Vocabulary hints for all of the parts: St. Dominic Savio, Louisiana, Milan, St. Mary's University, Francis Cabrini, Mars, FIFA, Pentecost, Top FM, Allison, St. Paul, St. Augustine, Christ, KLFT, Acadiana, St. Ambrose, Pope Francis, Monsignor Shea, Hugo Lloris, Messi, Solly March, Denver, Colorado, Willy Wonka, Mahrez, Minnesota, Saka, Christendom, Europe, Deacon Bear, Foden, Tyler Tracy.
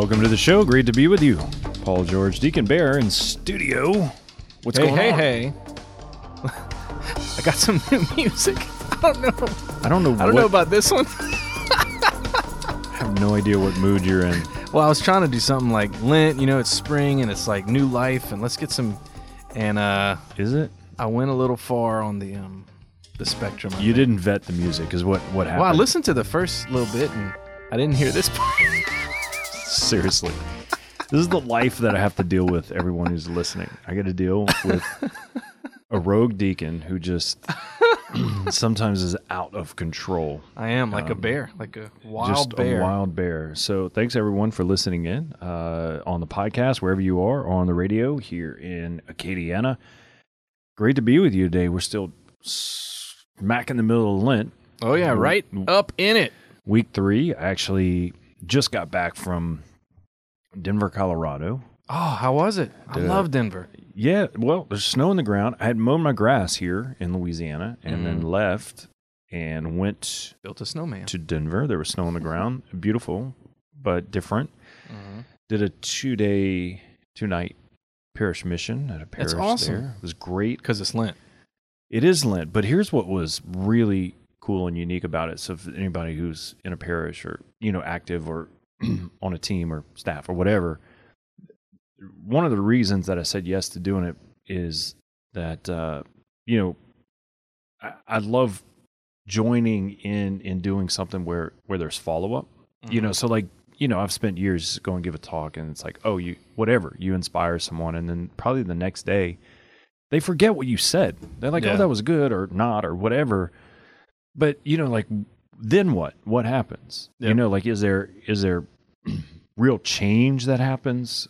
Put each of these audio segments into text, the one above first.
Welcome to the show. Great to be with you. Paul George, Deacon Bear in studio. What's going on? Hey. I got some new music. I don't know about this one. I have no idea what mood you're in. Well, I was trying to do something like Lent, you know, it's spring and it's like new life and let's get some, and is it? I went a little far on the spectrum. You didn't vet the music is what happened. Well, I listened to the first little bit and I didn't hear this part. Seriously. This is the life that I have to deal with, everyone who's listening. I got to deal with a rogue deacon who just sometimes is out of control. I am like a bear, like a wild just bear. Just a wild bear. So thanks everyone for listening in on the podcast, wherever you are, or on the radio here in Acadiana. Great to be with you today. We're still smack in the middle of Lent. Oh yeah, right up in it. Week 3, I actually just got back from Denver, Colorado. Oh, how was it? I love Denver. Yeah, well, there's snow on the ground. I had mowed my grass here in Louisiana and then left and went... Built a snowman. ...to Denver. There was snow on the ground. Beautiful, but different. Mm-hmm. Did a 2-day, 2-night parish mission at a parish there. It was great. Because it's Lent. It is Lent, but here's what was really cool and unique about it. So if anybody who's in a parish or, you know, active or on a team or staff or whatever... One of the reasons that I said yes to doing it is that, you know, I love joining in doing something where there's follow-up, mm-hmm. you know, so like, you know, I've spent years going to give a talk and it's like, oh, you inspire someone. And then probably the next day they forget what you said. They're like, oh, that was good or not or whatever. But you know, like then what happens, you know, like, is there real change that happens?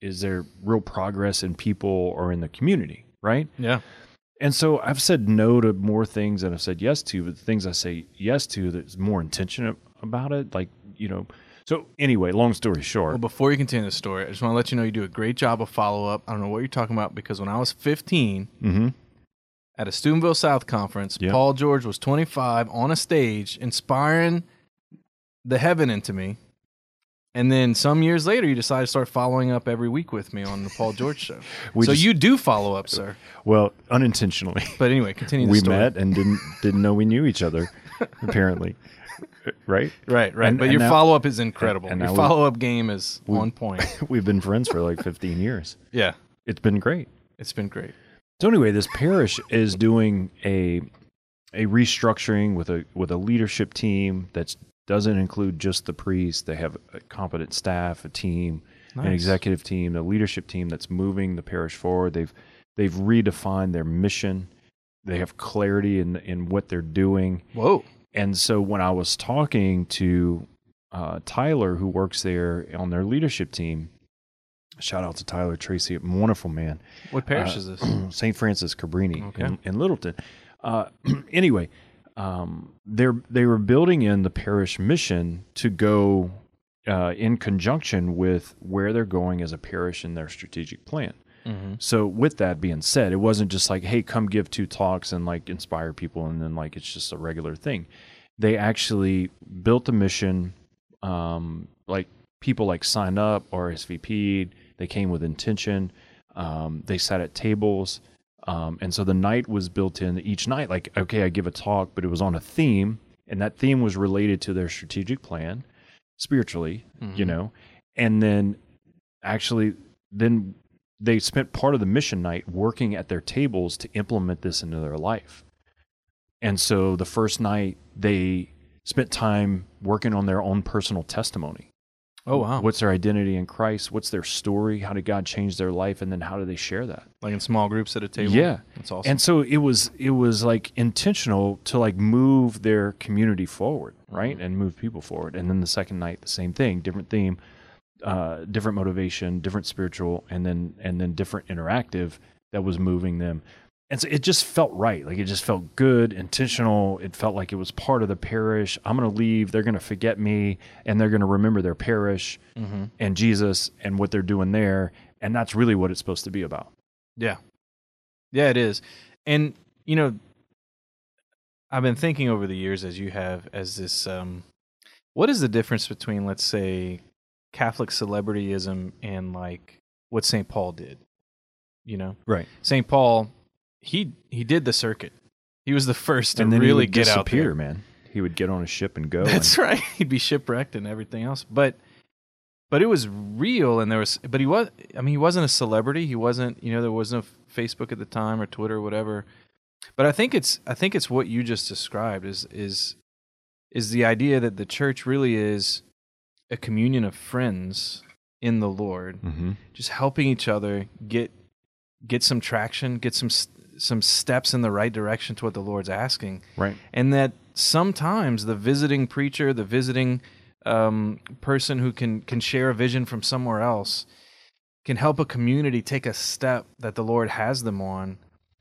Is there real progress in people or in the community, right? Yeah. And so I've said no to more things than I've said yes to, but the things I say yes to, there's more intention about it, like, you know. So anyway, long story short. Well, before you continue the story, I just want to let you know you do a great job of follow-up. I don't know what you're talking about because when I was 15 mm-hmm. at a Steubenville South conference, Paul George was 25 on a stage inspiring the heaven into me. And then some years later, you decide to start following up every week with me on the Paul George show. So you do follow up, sir. Well, unintentionally. But anyway, continue the story. We met and didn't know we knew each other, apparently. Right. And, but your follow-up is incredible. And your follow-up game is on point. We've been friends for like 15 years. Yeah. It's been great. So anyway, this parish is doing a restructuring with a leadership team that's doesn't include just the priest. They have a competent staff, a team, an executive team, a leadership team that's moving the parish forward. They've redefined their mission. They have clarity in what they're doing. Whoa! And so when I was talking to Tyler, who works there on their leadership team, shout out to Tyler Tracy, a wonderful man. What parish is this? St. Francis Cabrini in Littleton. Anyway. They were building in the parish mission to go in conjunction with where they're going as a parish in their strategic plan. Mm-hmm. So with that being said, it wasn't just like, hey, come give 2 talks and like inspire people and then like it's just a regular thing. They actually built a mission, like people like signed up, RSVP'd, they came with intention, they sat at tables. And so the night was built in each night, like, okay, I give a talk, but it was on a theme, and that theme was related to their strategic plan spiritually, mm-hmm. you know, and then actually then they spent part of the mission night working at their tables to implement this into their life. And so the first night they spent time working on their own personal testimony. Oh, wow. What's their identity in Christ? What's their story? How did God change their life? And then how do they share that? Like in small groups at a table? Yeah. That's awesome. And so it was like intentional to like move their community forward, right? And move people forward. And then the second night, the same thing, different theme, different motivation, different spiritual, and then different interactive that was moving them. And so it just felt right. Like it just felt good, intentional. It felt like it was part of the parish. I'm going to leave. They're going to forget me and they're going to remember their parish mm-hmm. and Jesus and what they're doing there. And that's really what it's supposed to be about. Yeah. Yeah, it is. And, you know, I've been thinking over the years as you have, as this, what is the difference between, let's say, Catholic celebrityism and like what St. Paul did, you know? Right. St. Paul, he did the circuit. He was the first to really get out there. And then he would disappear, man. He would get on a ship and go. That's right. He'd be shipwrecked and everything else. But it was real, and there was. But he was. I mean, he wasn't a celebrity. He wasn't. You know, there was no Facebook at the time or Twitter or whatever. But I think it's what you just described is the idea that the church really is a communion of friends in the Lord, mm-hmm. just helping each other get some traction, get some steps in the right direction to what the Lord's asking. Right. And that sometimes the visiting preacher, the visiting person who can share a vision from somewhere else can help a community take a step that the Lord has them on,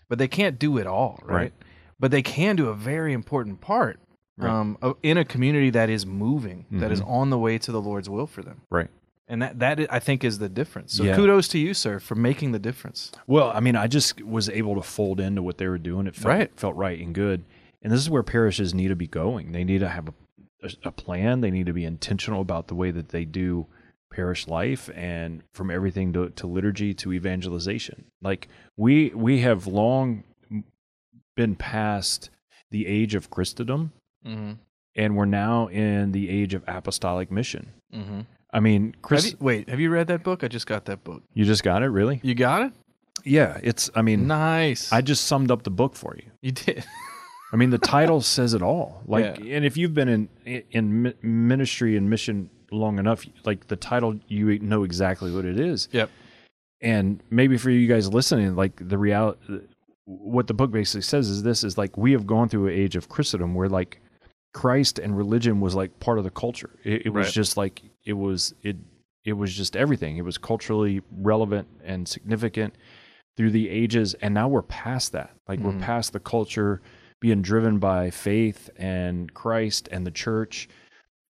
but they can't do it all, right? But they can do a very important part in a community that is moving, mm-hmm. that is on the way to the Lord's will for them. Right. And that I think is the difference. So kudos to you, sir, for making the difference. Well, I mean, I just was able to fold into what they were doing. It felt right and good. And this is where parishes need to be going. They need to have a plan. They need to be intentional about the way that they do parish life, and from everything to liturgy to evangelization. Like we have long been past the age of Christendom, mm-hmm. and we're now in the age of apostolic mission. Mm-hmm. I mean, have you read that book? I just got that book. You just got it, really? You got it? Yeah, nice. I just summed up the book for you. You did. I mean, the title says it all. And if you've been in ministry and mission long enough, like the title, you know exactly what it is. Yep. And maybe for you guys listening, like the reality, what the book basically says is this: is like we have gone through an age of Christendom where like Christ and religion was like part of the culture. It was just like. It was just everything. It was culturally relevant and significant through the ages, and now we're past that. Like mm-hmm. we're past the culture being driven by faith and Christ and the church,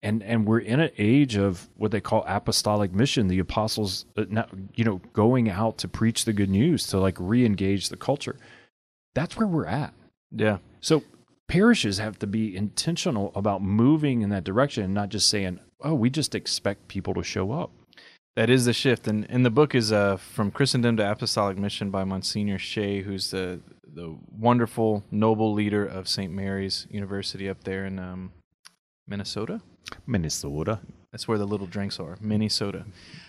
and we're in an age of what they call apostolic mission. The apostles, going out to preach the good news, to like re-engage the culture. That's where we're at. Yeah. So parishes have to be intentional about moving in that direction, and not just saying, oh, we just expect people to show up. That is the shift. And the book is From Christendom to Apostolic Mission by Monsignor Shea, who's the wonderful, noble leader of St. Mary's University up there in Minnesota. Minnesota. That's where the little drinks are, Minnesota.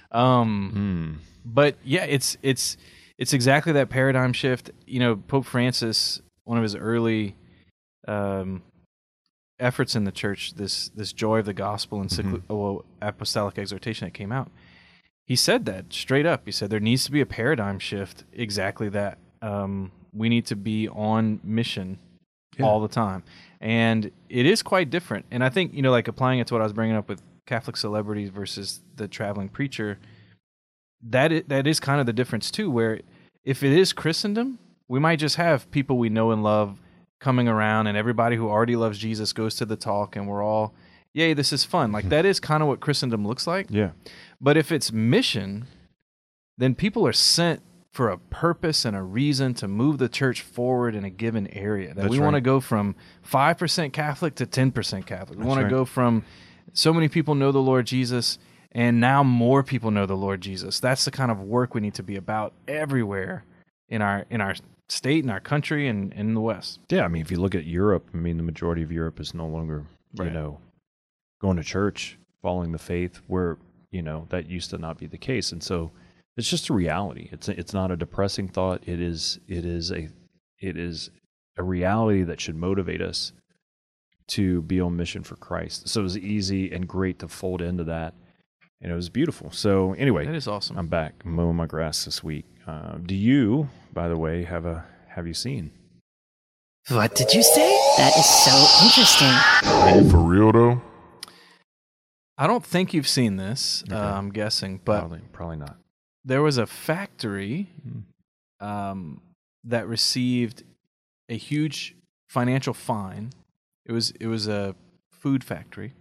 But yeah, it's exactly that paradigm shift. You know, Pope Francis, one of his early... efforts in the church, this joy of the gospel and mm-hmm. Apostolic exhortation that came out, he said that straight up. He said there needs to be a paradigm shift, exactly that. We need to be on mission all the time. And it is quite different. And I think, you know, like applying it to what I was bringing up with Catholic celebrities versus the traveling preacher, that is kind of the difference too, where if it is Christendom, we might just have people we know and love coming around, and everybody who already loves Jesus goes to the talk, and we're all, yay, this is fun. Like that is kind of what Christendom looks like. Yeah. But if it's mission, then people are sent for a purpose and a reason to move the church forward in a given area. That we want to go from 5% Catholic to 10% Catholic. We want to go from so many people know the Lord Jesus, and now more people know the Lord Jesus. That's the kind of work we need to be about everywhere in our state, in our country, and in the West. Yeah, I mean, if you look at Europe, I mean, the majority of Europe is no longer, you know, going to church, following the faith, where, you know, that used to not be the case. And so it's just a reality. It's not a depressing thought. It is a reality that should motivate us to be on mission for Christ. So it was easy and great to fold into that, and it was beautiful. So anyway, that is awesome. I'm back mowing my grass this week. Do you, by the way, have you seen? What did you say? That is so interesting. Oh, for real though? I don't think you've seen this. Okay. I'm guessing, but probably not. There was a factory that received a huge financial fine. It was a food factory.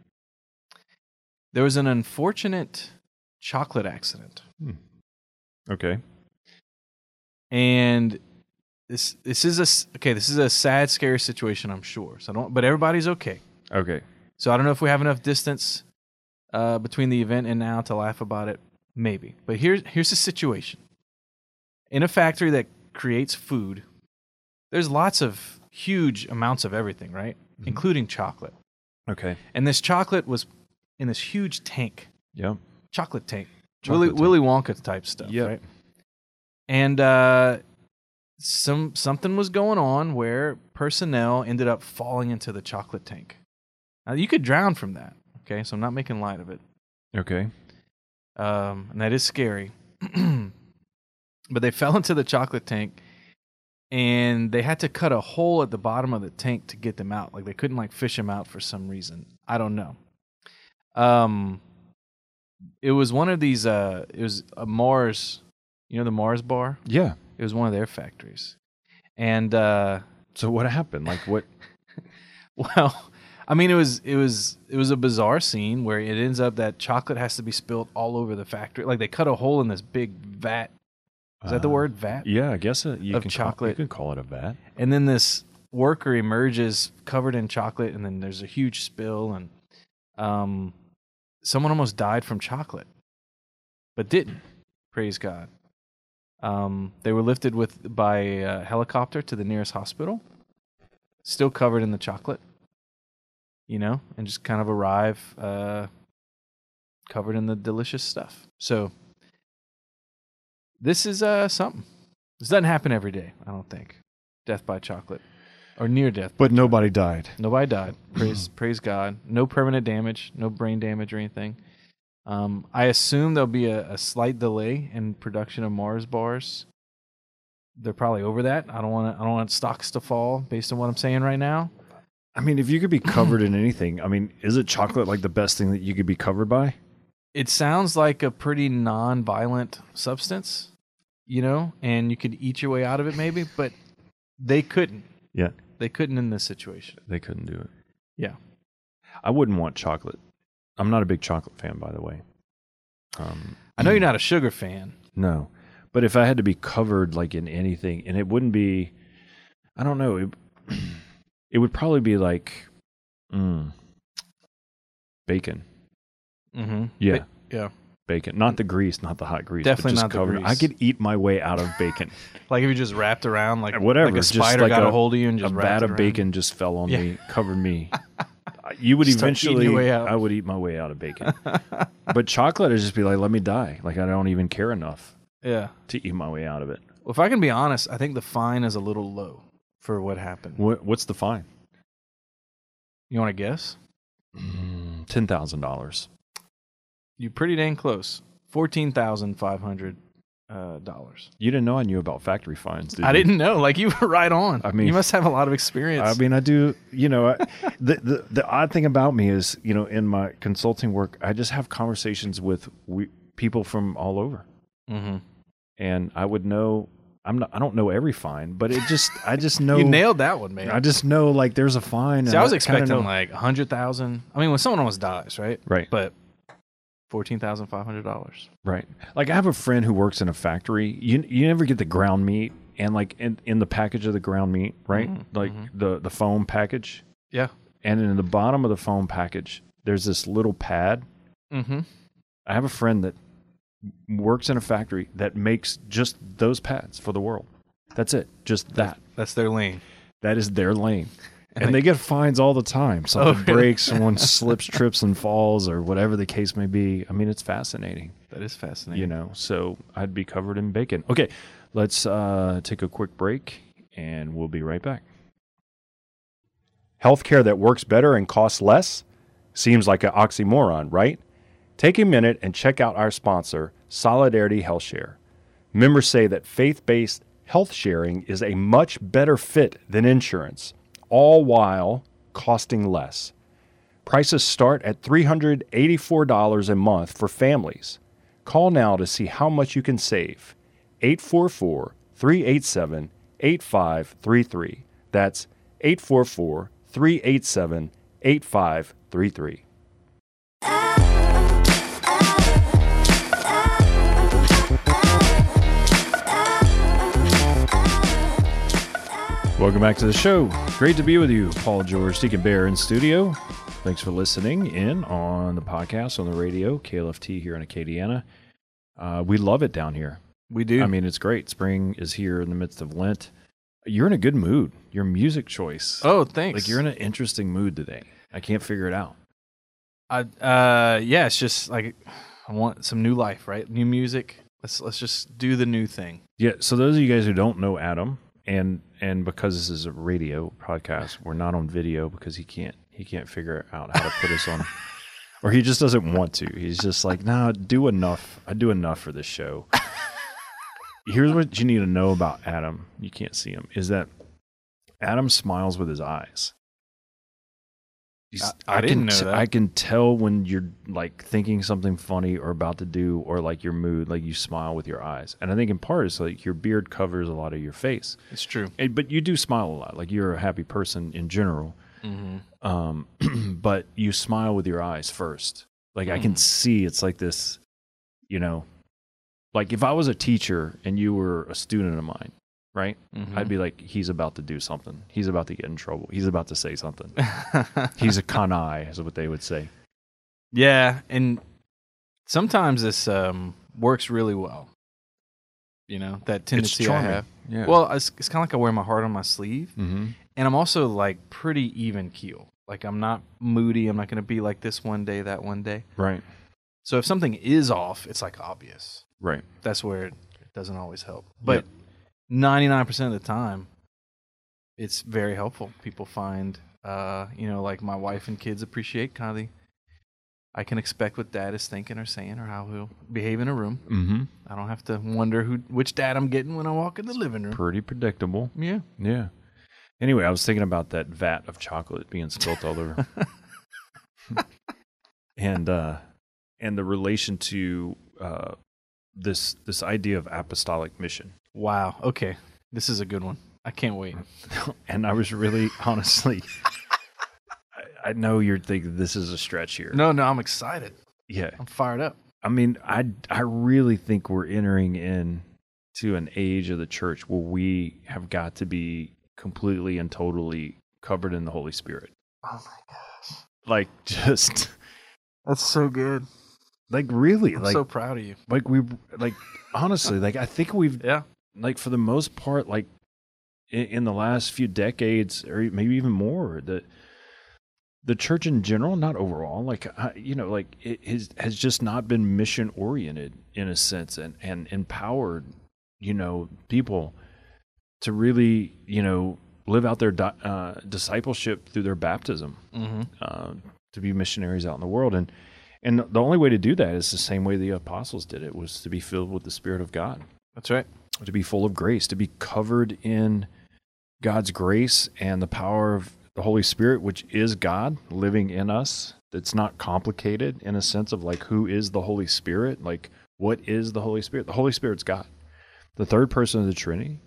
There was an unfortunate chocolate accident. Okay. And this is a sad, scary situation, I'm sure. But everybody's okay. Okay. So I don't know if we have enough distance. between the event and now to laugh about it? Maybe. But here's the situation. In a factory that creates food, there's lots of huge amounts of everything, right? Mm-hmm. Including chocolate. Okay. And this chocolate was in this huge tank. Yeah. Chocolate tank. Willy Wonka type stuff, yep. Right? And something was going on where personnel ended up falling into the chocolate tank. Now, you could drown from that, okay? So I'm not making light of it. Okay. And that is scary. But they fell into the chocolate tank, and they had to cut a hole at the bottom of the tank to get them out. Like, they couldn't, fish them out for some reason. I don't know. It was one of these, it was a Mars, you know the Mars bar? Yeah. It was one of their factories. And so what happened? What? Well, I mean, it was a bizarre scene where it ends up that chocolate has to be spilled all over the factory. Like, they cut a hole in this big vat. Is that the word, vat? Yeah, I guess you can call it a vat. And then this worker emerges covered in chocolate, and then there's a huge spill, and someone almost died from chocolate, but didn't. Praise God. They were lifted by a helicopter to the nearest hospital, still covered in the chocolate, and just kind of arrive covered in the delicious stuff. So this is something. This doesn't happen every day, I don't think. Death by chocolate or near death. But nobody died. Nobody died. Praise God. No permanent damage, no brain damage or anything. I assume there'll be a slight delay in production of Mars bars. They're probably over that. I don't want stocks to fall based on what I'm saying right now. I mean, if you could be covered in anything, I mean, is it chocolate the best thing that you could be covered by? It sounds like a pretty non-violent substance, and you could eat your way out of it maybe, but they couldn't. Yeah. They couldn't in this situation. They couldn't do it. Yeah. I wouldn't want chocolate. I'm not a big chocolate fan, by the way. I know you're not a sugar fan. No. But if I had to be covered in anything, and it wouldn't be, I don't know. It would probably be bacon. Mm-hmm. Yeah. Yeah. Bacon. Not the grease, not the hot grease. Definitely just not covered. The grease. I could eat my way out of bacon. If you just wrapped around, whatever. Like a spider got a hold of you and just wrapped it around. A vat of bacon just fell on me, covered me. You would eventually, I would eat my way out of bacon. But chocolate would just be let me die. I don't even care enough to eat my way out of it. Well, if I can be honest, I think the fine is a little low for what happened. What's the fine? You want to guess? $10,000. You're pretty dang close. $14,500. Dollars. You didn't know I knew about factory fines, did you? I didn't know. You were right on. I mean, you must have a lot of experience. I mean, I do. The odd thing about me is, in my consulting work, I just have conversations with people from all over, mm-hmm. and I would know. I don't know every fine, but I just know. You nailed that one, man. I just know there's a fine. See, I was expecting 100,000. I mean, when someone almost dies, right? Right, but. $14,500. Right. I have a friend who works in a factory. You never get the ground meat and in the package of the ground meat, right? Mm-hmm. The foam package. Yeah. And in the bottom of the foam package, there's this little pad. Mm-hmm. I have a friend that works in a factory that makes just those pads for the world. That's it. Just that. That's their lane. That is their lane. And they get fines all the time. Something breaks, someone slips, trips, and falls, or whatever the case may be. I mean, it's fascinating. That is fascinating. So I'd be covered in bacon. Okay, let's take a quick break, and we'll be right back. Healthcare that works better and costs less? Seems like an oxymoron, right? Take a minute and check out our sponsor, Solidarity HealthShare. Members say that faith-based health sharing is a much better fit than insurance, all while costing less. Prices start at $384 a month for families. Call now to see how much you can save. 844-387-8533. That's 844-387-8533. Welcome back to the show. Great to be with you. Paul George, Deacon Bear in studio. Thanks for listening in on the podcast, on the radio, KLFT here in Acadiana. We love it down here. We do. I mean, it's great. Spring is here in the midst of Lent. You're in a good mood. Your music choice. Oh, thanks. Like, you're in an interesting mood today. I can't figure it out. Yeah, it's just like I want some new life, right? New music. Let's just do the new thing. Yeah. So those of you guys who don't know Adam, and because this is a radio podcast, we're not on video because he can't figure out how to put us on, or he just doesn't want to. He's just like, nah, do enough. I do enough for this show. Here's what you need to know about Adam. You can't see him. Is that Adam smiles with his eyes. I didn't know that. I can tell when you're like thinking something funny or about to do, or like your mood, like you smile with your eyes. And I think in part it's like your beard covers a lot of your face. It's true. But you do smile a lot. Like you're a happy person in general. Mm-hmm. But you smile with your eyes first. Like I can see it's like this, you know, like if I was a teacher and you were a student of mine, right? Mm-hmm. I'd be like, he's about to do something. He's about to get in trouble. He's about to say something. He's a canaille is what they would say. Yeah. And sometimes this works really well. You know, that tendency I have. Yeah. Well, it's kind of like I wear my heart on my sleeve. Mm-hmm. And I'm also like pretty even keel. Like I'm not moody. I'm not going to be like this one day, that one day. Right. So if something is off, it's like obvious. Right. That's where it doesn't always help. But 99% of the time, it's very helpful. People find, you know, like my wife and kids appreciate kind of the, I can expect what dad is thinking or saying or how he'll behave in a room. Mm-hmm. I don't have to wonder which dad I'm getting when I walk in the living room. Pretty predictable. Yeah. Yeah. Anyway, I was thinking about that vat of chocolate being spilt all over. And the relation to this idea of apostolic mission. Wow. Okay. This is a good one. I can't wait. And I was really, honestly, I know you're thinking this is a stretch here. No, I'm excited. Yeah. I'm fired up. I mean, I really think we're entering in to an age of the church where we have got to be completely and totally covered in the Holy Spirit. Oh my gosh. Like just that's so good. Like really, I'm like so proud of you. Like we like honestly, like I think we've like for the most part, like in the last few decades or maybe even more, the church in general, not overall, like you know, like it has just not been mission oriented in a sense and empowered, you know, people to really, you know, live out their discipleship through their baptism, to be missionaries out in the world. And the only way to do that is the same way the apostles did it, was to be filled with the Spirit of God. That's right. To be full of grace, to be covered in God's grace and the power of the Holy Spirit, which is God living in us. It's not complicated in a sense of like, who is the Holy Spirit? Like, what is the Holy Spirit? The Holy Spirit's God, the third person of the Trinity.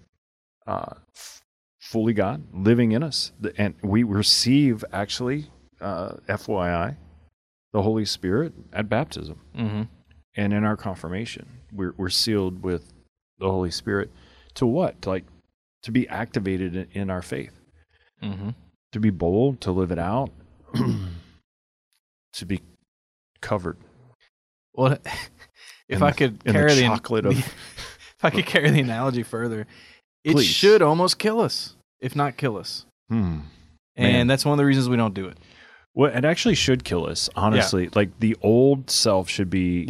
Fully God, living in us. And we receive, actually, FYI, the Holy Spirit at baptism. Mm-hmm. And in our confirmation, we're sealed with the Holy Spirit. To what? Like, to be activated in our faith. Mm-hmm. To be bold, to live it out, to be covered. Well, if I could carry the analogy further... Please. It should almost kill us, if not kill us. And that's one of the reasons we don't do it. Well, it actually should kill us, honestly. Yeah. Like the old self should be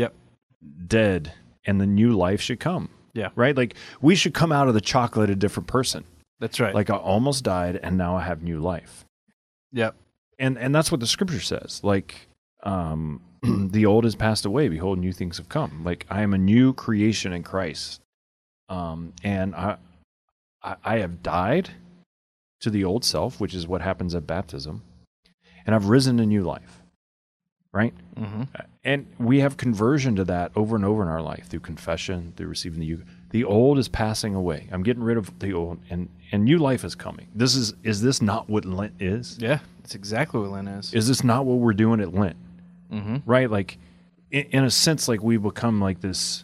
dead and the new life should come. Yeah. Right? Like we should come out of the chocolate a different person. That's right. Like I almost died and now I have new life. Yep. And that's what the scripture says. Like the old has passed away. Behold, new things have come. Like I am a new creation in Christ. And I have died to the old self, which is what happens at baptism, and I've risen to new life, right? Mm-hmm. And we have conversion to that over and over in our life through confession, through receiving the Eucharist. The old is passing away. I'm getting rid of the old, and new life is coming. Is this not what Lent is? Yeah, it's exactly what Lent is. Is this not what we're doing at Lent? Mm-hmm. Right? Like, in a sense, like we become like this.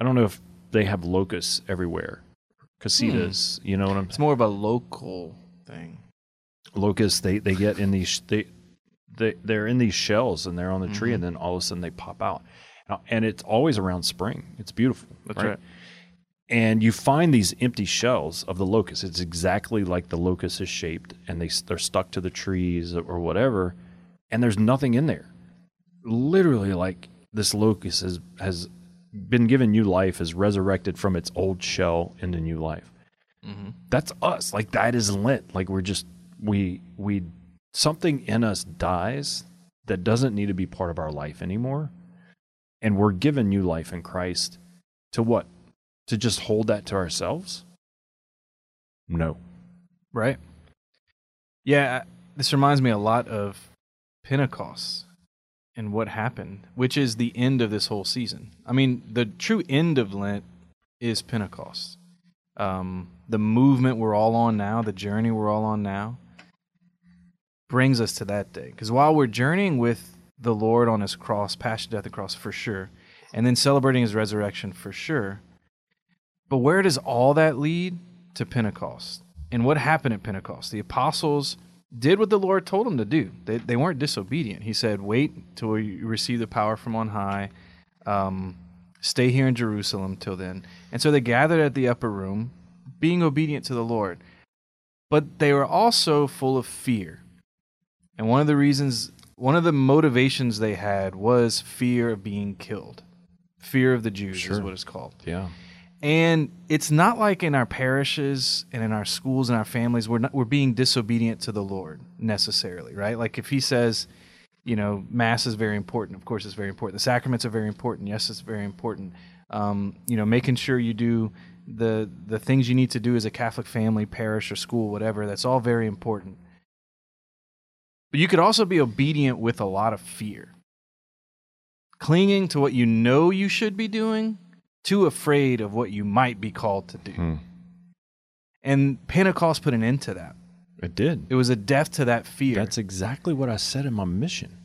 I don't know if they have locusts everywhere. Casitas, you know what I'm saying? It's more of a local thing. Locusts, they get in these, they're in these shells and they're on the tree, and then all of a sudden they pop out. And it's always around spring. It's beautiful. That's right. And you find these empty shells of the locust. It's exactly like the locust is shaped, and they're stuck to the trees or whatever, and there's nothing in there. Literally, like, this locust has been given new life, is resurrected from its old shell into new life. Mm-hmm. That's us. Like, that is Lent. Like, we're just, we something in us dies that doesn't need to be part of our life anymore, and we're given new life in Christ. To what? To just hold that to ourselves? No. Right. Yeah, this reminds me a lot of Pentecost and what happened, which is the end of this whole season. I mean, the true end of Lent is Pentecost. The movement we're all on now, the journey we're all on now, brings us to that day. Because while we're journeying with the Lord on his cross, passion, death, and cross, for sure, and then celebrating his resurrection, for sure, but where does all that lead? To Pentecost. And what happened at Pentecost? The apostles did what the Lord told them to do. They weren't disobedient. He said, wait till you receive the power from on high. Stay here in Jerusalem till then. And so they gathered at the upper room, being obedient to the Lord. But they were also full of fear. And one of the motivations they had was fear of being killed. Fear of the Jews is what it's called. Yeah. And it's not like in our parishes and in our schools and our families, we're being disobedient to the Lord necessarily, right? Like if he says, you know, Mass is very important. Of course, it's very important. The sacraments are very important. Yes, it's very important. You know, making sure you do the things you need to do as a Catholic family, parish, or school, whatever. That's all very important. But you could also be obedient with a lot of fear. Clinging to what you know you should be doing, too afraid of what you might be called to do. And Pentecost put an end to that. It did. It was a death to that fear. That's exactly what I said in my mission.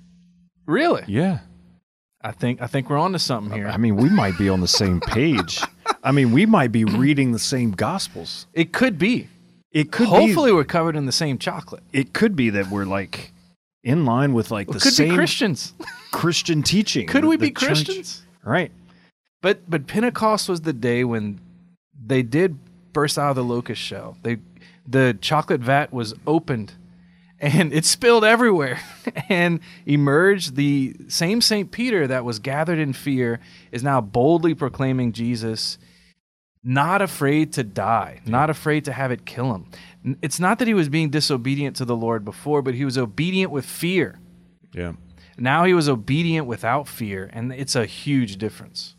Really? Yeah. I think we're on to something here. I mean, we might be on the same page. I mean, we might be reading the same Gospels. It could be. It could be. Hopefully we're covered in the same chocolate. It could be that we're like in line with like the same Christians. Christian teaching. Could we be Christians? Right. But Pentecost was the day when they did burst out of the locust shell. The chocolate vat was opened, and it spilled everywhere, and emerged the same St. Peter that was gathered in fear is now boldly proclaiming Jesus, not afraid to die, not afraid to have it kill him. It's not that he was being disobedient to the Lord before, but he was obedient with fear. Yeah. Now he was obedient without fear, and it's a huge difference.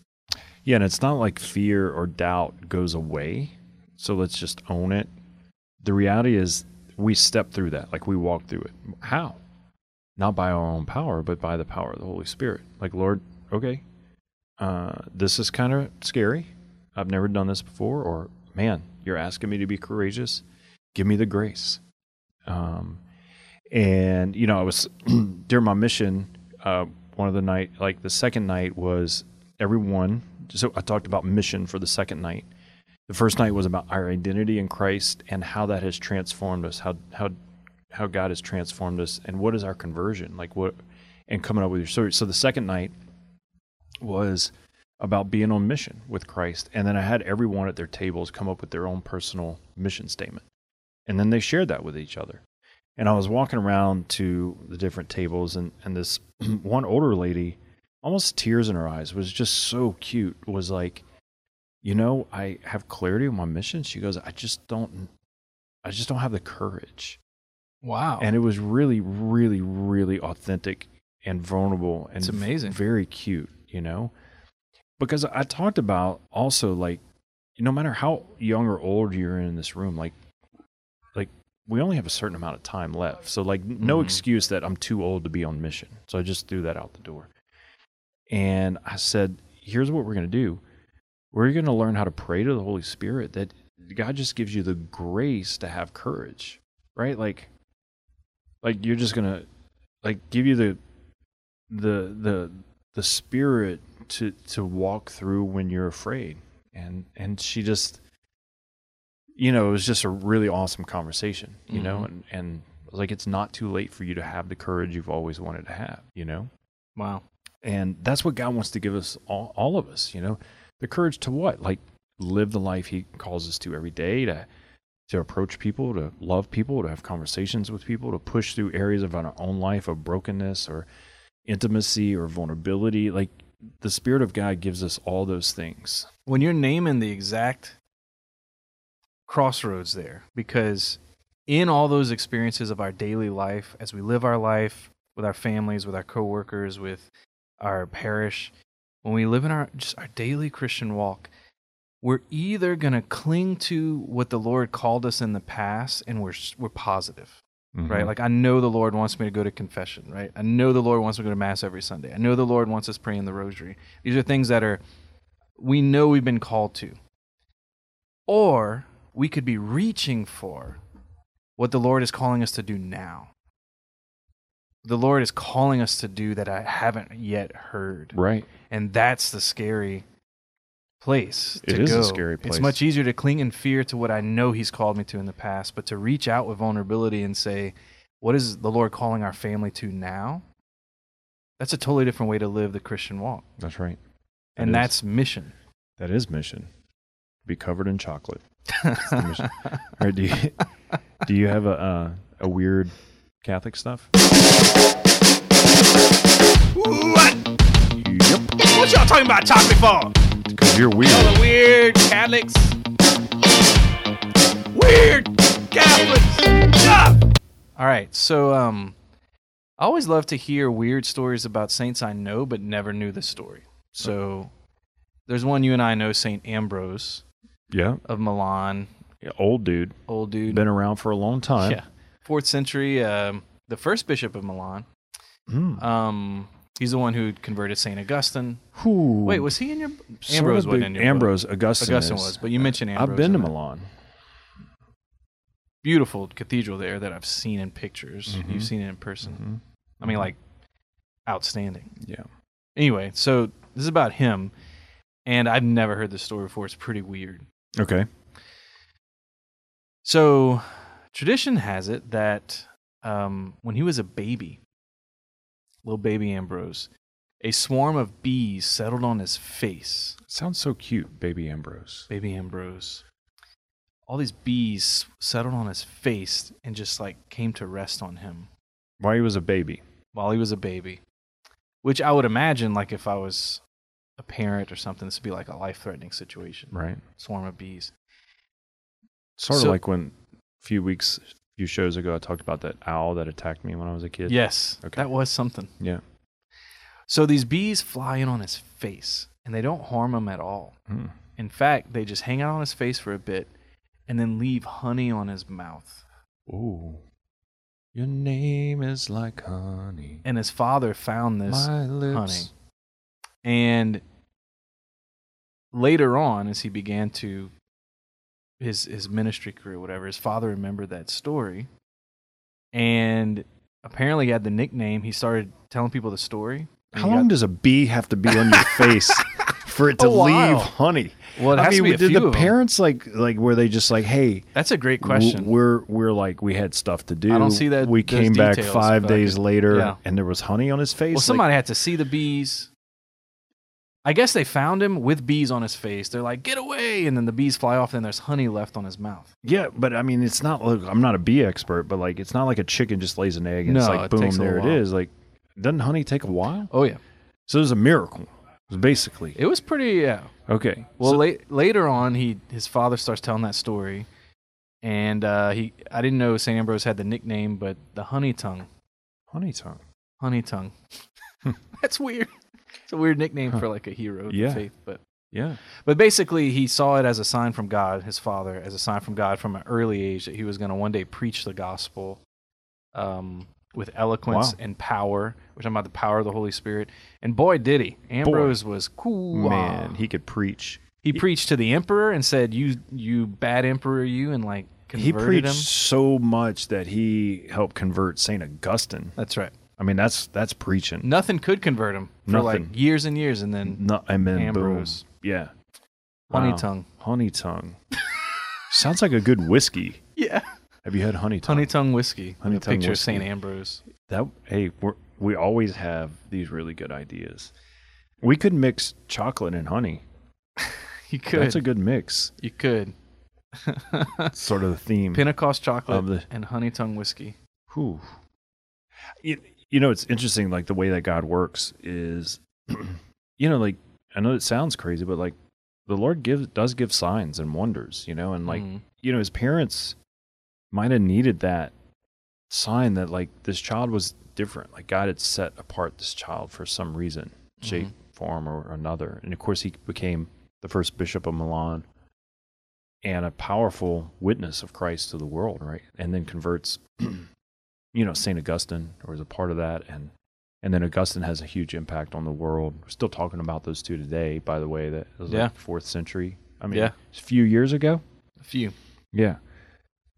Yeah, and it's not like fear or doubt goes away, so let's just own it. The reality is we step through that, like we walk through it. How? Not by our own power, but by the power of the Holy Spirit. Like, Lord, okay, this is kind of scary. I've never done this before, or, man, you're asking me to be courageous. Give me the grace. And, you know, I was during my mission, one of the night, like the second night was everyone. So I talked about mission for the second night. The first night was about our identity in Christ and how that has transformed us, how God has transformed us, and what is our conversion, like what, and coming up with your story. So the second night was about being on mission with Christ, and then I had everyone at their tables come up with their own personal mission statement, and then they shared that with each other. And I was walking around to the different tables, and this one older lady, almost tears in her eyes, was just so cute, was like, you know, I have clarity on my mission. She goes, I just don't have the courage. Wow. And it was really, really, really authentic and vulnerable. And it's amazing. Very cute, you know, because I talked about also, like, no matter how young or old you're in this room, like we only have a certain amount of time left. So like no excuse that I'm too old to be on mission. So I just threw that out the door. And I said, here's what we're going to do. We're going to learn how to pray to the Holy Spirit that God just gives you the grace to have courage, right? Like you're just going to, like, give you the Spirit to walk through when you're afraid. And she just, you know, it was just a really awesome conversation, you know, and I was like, it's not too late for you to have the courage you've always wanted to have, you know? Wow. And that's what God wants to give us, all of us, you know, the courage to what? Like live the life he calls us to every day, to approach people, to love people, to have conversations with people, to push through areas of our own life of brokenness or intimacy or vulnerability. Like the Spirit of God gives us all those things. When you're naming the exact crossroads there, because in all those experiences of our daily life, as we live our life with our families, with our coworkers, with our parish, when we live in our daily Christian walk, we're either going to cling to what the Lord called us in the past, and we're positive, mm-hmm. right? Like, I know the Lord wants me to go to confession, right? I know the Lord wants me to go to Mass every Sunday. I know the Lord wants us praying the Rosary. These are things that are, we know we've been called to. Or we could be reaching for what the Lord is calling us to do now. The Lord is calling us to do that I haven't yet heard. Right. And that's the scary place to go. It is a scary place. It's much easier to cling in fear to what I know he's called me to in the past, but to reach out with vulnerability and say, what is the Lord calling our family to now? That's a totally different way to live the Christian walk. That's right. And that's mission. That is mission. Be covered in chocolate. That's the mission. Or do you have a weird Catholic stuff? What? Yep. What y'all talking about chocolate for? Because you're weird. Y'all are weird Catholics. Weird Catholic stuff. All right, so I always love to hear weird stories about saints I know but never knew the story. So there's one you and I know, St. Ambrose. Yeah. Of Milan. Yeah, old dude. Been around for a long time. Yeah. 4th century, the first bishop of Milan. Mm. He's the one who converted St. Augustine. Who? Wait, was he in your... Ambrose wasn't in your book. Augustine was, but you mentioned Ambrose. I've been to Milan. Beautiful cathedral there that I've seen in pictures. Mm-hmm. You've seen it in person. Mm-hmm. I mean, like, outstanding. Yeah. Anyway, so this is about him, and I've never heard this story before. It's pretty weird. Okay. So... tradition has it that when he was a baby, little baby Ambrose, a swarm of bees settled on his face. It sounds so cute, baby Ambrose. Baby Ambrose. All these bees settled on his face and just like came to rest on him. While he was a baby. Which I would imagine, like if I was a parent or something, this would be like a life-threatening situation. Right. Swarm of bees. Sort of like when... few shows ago, I talked about that owl that attacked me when I was a kid. Yes, okay. That was something. Yeah. So these bees fly in on his face, and they don't harm him at all. Mm. In fact, they just hang out on his face for a bit, and then leave honey on his mouth. Ooh. Your name is like honey. And his father found this honey. And later on, as he began to his ministry career, whatever, his father remembered that story, and apparently he had the nickname. He started telling people the story. How long does a bee have to be on your face for it to leave honey? Well, it has to be a few of them. Did the parents like were they just like, hey, that's a great question. We're like, we had stuff to do. I don't see that. We came back 5 days later, yeah, and there was honey on his face. Well, somebody had to see the bees. I guess they found him with bees on his face. They're like, get away. And then the bees fly off, and there's honey left on his mouth. Yeah, but I mean, it's not like, I'm not a bee expert, but like, it's not like a chicken just lays an egg and it's like, boom, there it is. Like, doesn't honey take a while? Oh, yeah. So it was a miracle, basically. It was pretty, yeah. Okay. Well, so, later on, his father starts telling that story. And I didn't know St. Ambrose had the nickname, but the honey tongue. Honey tongue. Honey tongue. That's weird. It's a weird nickname for like a hero of faith, but yeah. But basically, he saw it as a sign from God, his father, as a sign from God from an early age that he was going to one day preach the gospel with eloquence and power. We're talking about the power of the Holy Spirit, and boy did he! Ambrose was cool. Man, he could preach. He preached to the emperor and said, "You bad emperor, you!" and like converted him. He preached so much that he helped convert St. Augustine. That's right. I mean, that's preaching. Nothing could convert him for like years and years, and then Ambrose. Boom. Yeah. Honey tongue. Sounds like a good whiskey. Yeah. Have you had honey tongue? Honey tongue whiskey. Honey tongue picture whiskey. Of St. Ambrose. That, hey, we always have these really good ideas. We could mix chocolate and honey. You could. That's a good mix. You could. Sort of the theme. Pentecost chocolate and honey tongue whiskey. Whew. You know, it's interesting, like, the way that God works is, you know, like, I know it sounds crazy, but, like, the Lord does give signs and wonders, you know, and, like, you know, his parents might have needed that sign that, like, this child was different. Like, God had set apart this child for some reason, shape, form, or another. And, of course, he became the first bishop of Milan and a powerful witness of Christ to the world, right? And then converts, you know, St. Augustine, or is a part of that. And then Augustine has a huge impact on the world. We're still talking about those two today, by the way. That was like 4th century. I mean, a few years ago. A few. Yeah.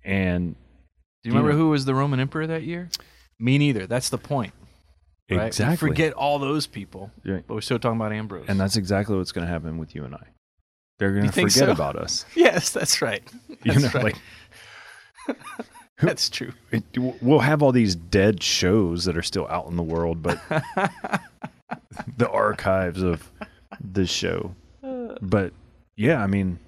And do you remember who was the Roman emperor that year? Me neither. That's the point. Right? Exactly. We forget all those people, but we're still talking about Ambrose. And that's exactly what's going to happen with you and I. They're going to forget about us. Yes, that's right. That's right. Like, that's true. We'll have all these dead shows that are still out in the world, but the archives of this show. But yeah, I mean.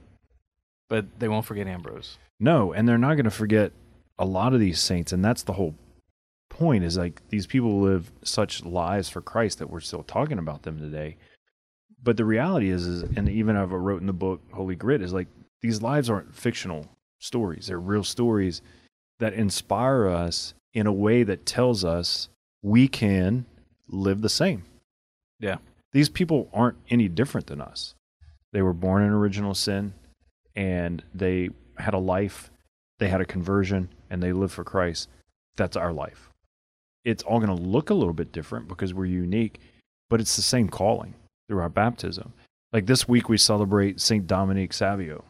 But they won't forget Ambrose. No, and they're not going to forget a lot of these saints. And that's the whole point, is like these people live such lives for Christ that we're still talking about them today. But the reality is and even I've wrote in the book, Holy Grit, is like these lives aren't fictional stories. They're real stories that inspire us in a way that tells us we can live the same. Yeah. These people aren't any different than us. They were born in original sin, and they had a life, they had a conversion, and they lived for Christ. That's our life. It's all going to look a little bit different because we're unique, but it's the same calling through our baptism. Like this week we celebrate St. Dominic Savio,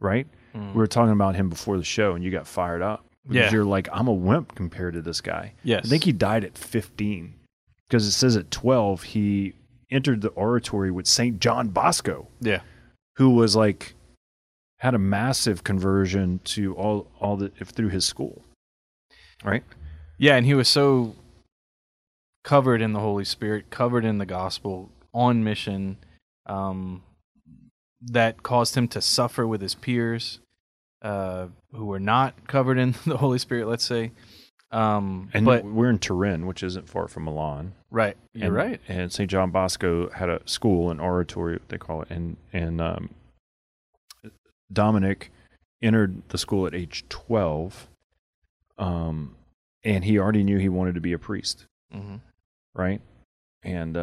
right? We were talking about him before the show, and you got fired up. Because you're like, I'm a wimp compared to this guy. Yes. I think he died at 15 because it says at 12 he entered the oratory with St. John Bosco. Yeah. Who was like, had a massive conversion to all the through his school. Right? Yeah, and he was so covered in the Holy Spirit, covered in the gospel, on mission, that caused him to suffer with his peers. Who were not covered in the Holy Spirit, let's say. But we're in Turin, which isn't far from Milan. Right. You're right. And St. John Bosco had a school, an oratory, they call it. And Dominic entered the school at age 12, and he already knew he wanted to be a priest. Mm-hmm. Right? And,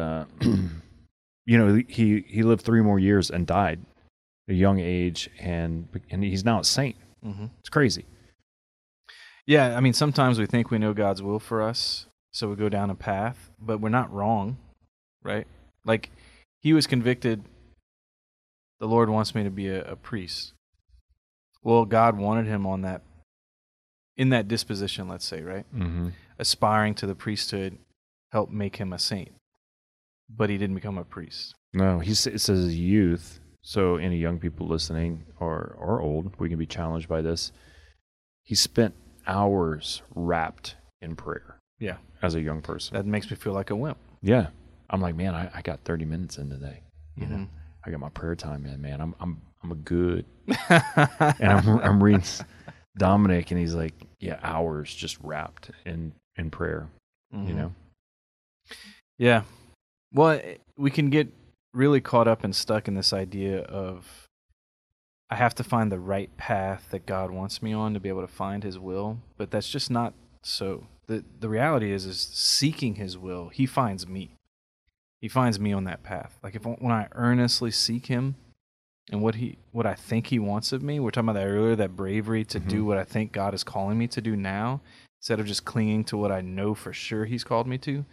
you know, he lived 3 more years and died. A young age, and he's now a saint. Mm-hmm. It's crazy. Yeah, I mean, sometimes we think we know God's will for us, so we go down a path, but we're not wrong, right? Like, he was convicted, the Lord wants me to be a priest. Well, God wanted him on that, in that disposition, let's say, right? Mm-hmm. Aspiring to the priesthood helped make him a saint, but he didn't become a priest. No, it says youth. So any young people listening, or old, we can be challenged by this. He spent hours wrapped in prayer. Yeah. As a young person. That makes me feel like a wimp. Yeah. I'm like, man, I got 30 minutes in today. You know, I got my prayer time in, man. I'm a good. And I'm reading Dominic, and he's like, yeah, hours just wrapped in prayer, you know? Yeah. Well, we can get really caught up and stuck in this idea of I have to find the right path that God wants me on to be able to find his will, but that's just not so. The reality is seeking his will, he finds me. He finds me on that path. Like when I earnestly seek him and what I think he wants of me, we're talking about that earlier, that bravery to do what I think God is calling me to do now, instead of just clinging to what I know for sure he's called me to,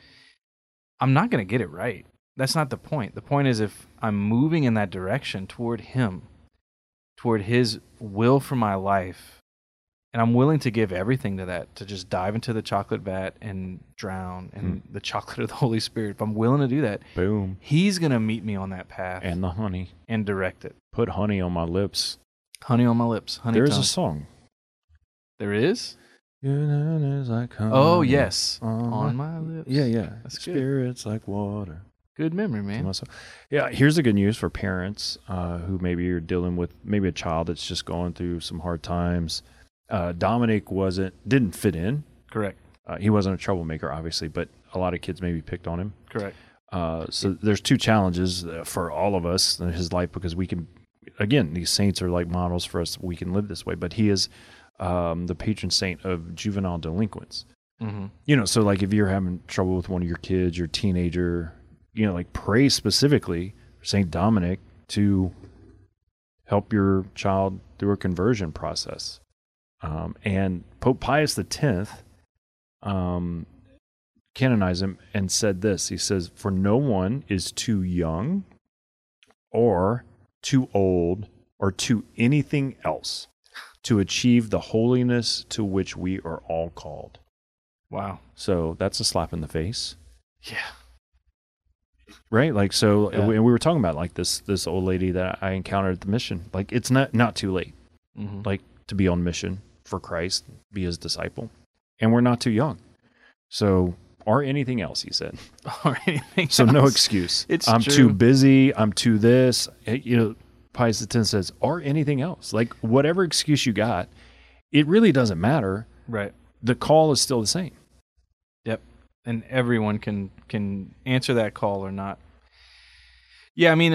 I'm not going to get it right. That's not the point. The point is if I'm moving in that direction toward him, toward his will for my life, and I'm willing to give everything to that, to just dive into the chocolate vat and drown in the chocolate of the Holy Spirit. If I'm willing to do that, boom, he's going to meet me on that path. And the honey. And direct it. Put honey on my lips. Honey on my lips. Honey tongue. There's a song There is? Your name is iconic. Oh, yes. On my lips. Yeah, yeah. That's Spirits good. Like water. Good memory, man. Yeah, here's the good news for parents who maybe you're dealing with maybe a child that's just going through some hard times. Dominic didn't fit in. Correct. He wasn't a troublemaker, obviously, but a lot of kids maybe picked on him. Correct. So there's two challenges for all of us in his life, because we can, again, these saints are like models for us. We can live this way, but he is the patron saint of juvenile delinquents. Mm-hmm. You know, so like if you're having trouble with one of your kids, your teenager, you know, like pray specifically for St. Dominic to help your child through a conversion process. And Pope Pius X canonized him and said this. He says, "For no one is too young or too old or too anything else to achieve the holiness to which we are all called." Wow. So that's a slap in the face. Yeah. Right? Like, so, yeah. And we were talking about, like, this old lady that I encountered at the mission. Like, it's not too late, mm-hmm. like, to be on mission for Christ, be his disciple. And we're not too young. So, or anything else, he said. Or anything so else. So, no excuse. It's I'm true. Too busy. I'm too this. You know, Pius X says, or anything else. Like, whatever excuse you got, it really doesn't matter. Right. The call is still the same. Yep. And everyone can answer that call or not. Yeah, I mean,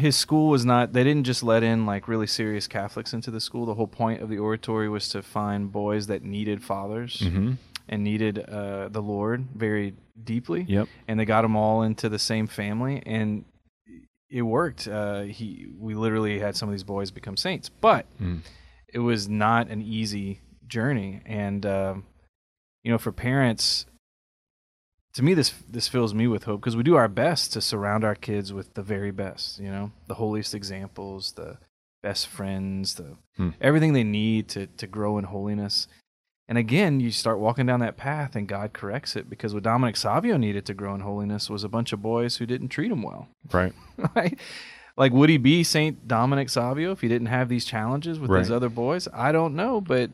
his school was not, they didn't just let in like really serious Catholics into the school. The whole point of the oratory was to find boys that needed fathers mm-hmm. and needed the Lord very deeply. Yep. And they got them all into the same family, and it worked. We literally had some of these boys become saints, but it was not an easy journey. And, you know, for parents... To me, this fills me with hope, because we do our best to surround our kids with the very best, you know, the holiest examples, the best friends, everything they need to grow in holiness. And again, you start walking down that path and God corrects it, because what Dominic Savio needed to grow in holiness was a bunch of boys who didn't treat him well. Right. Right? Like, would he be St. Dominic Savio if he didn't have these challenges with these other boys? I don't know, but...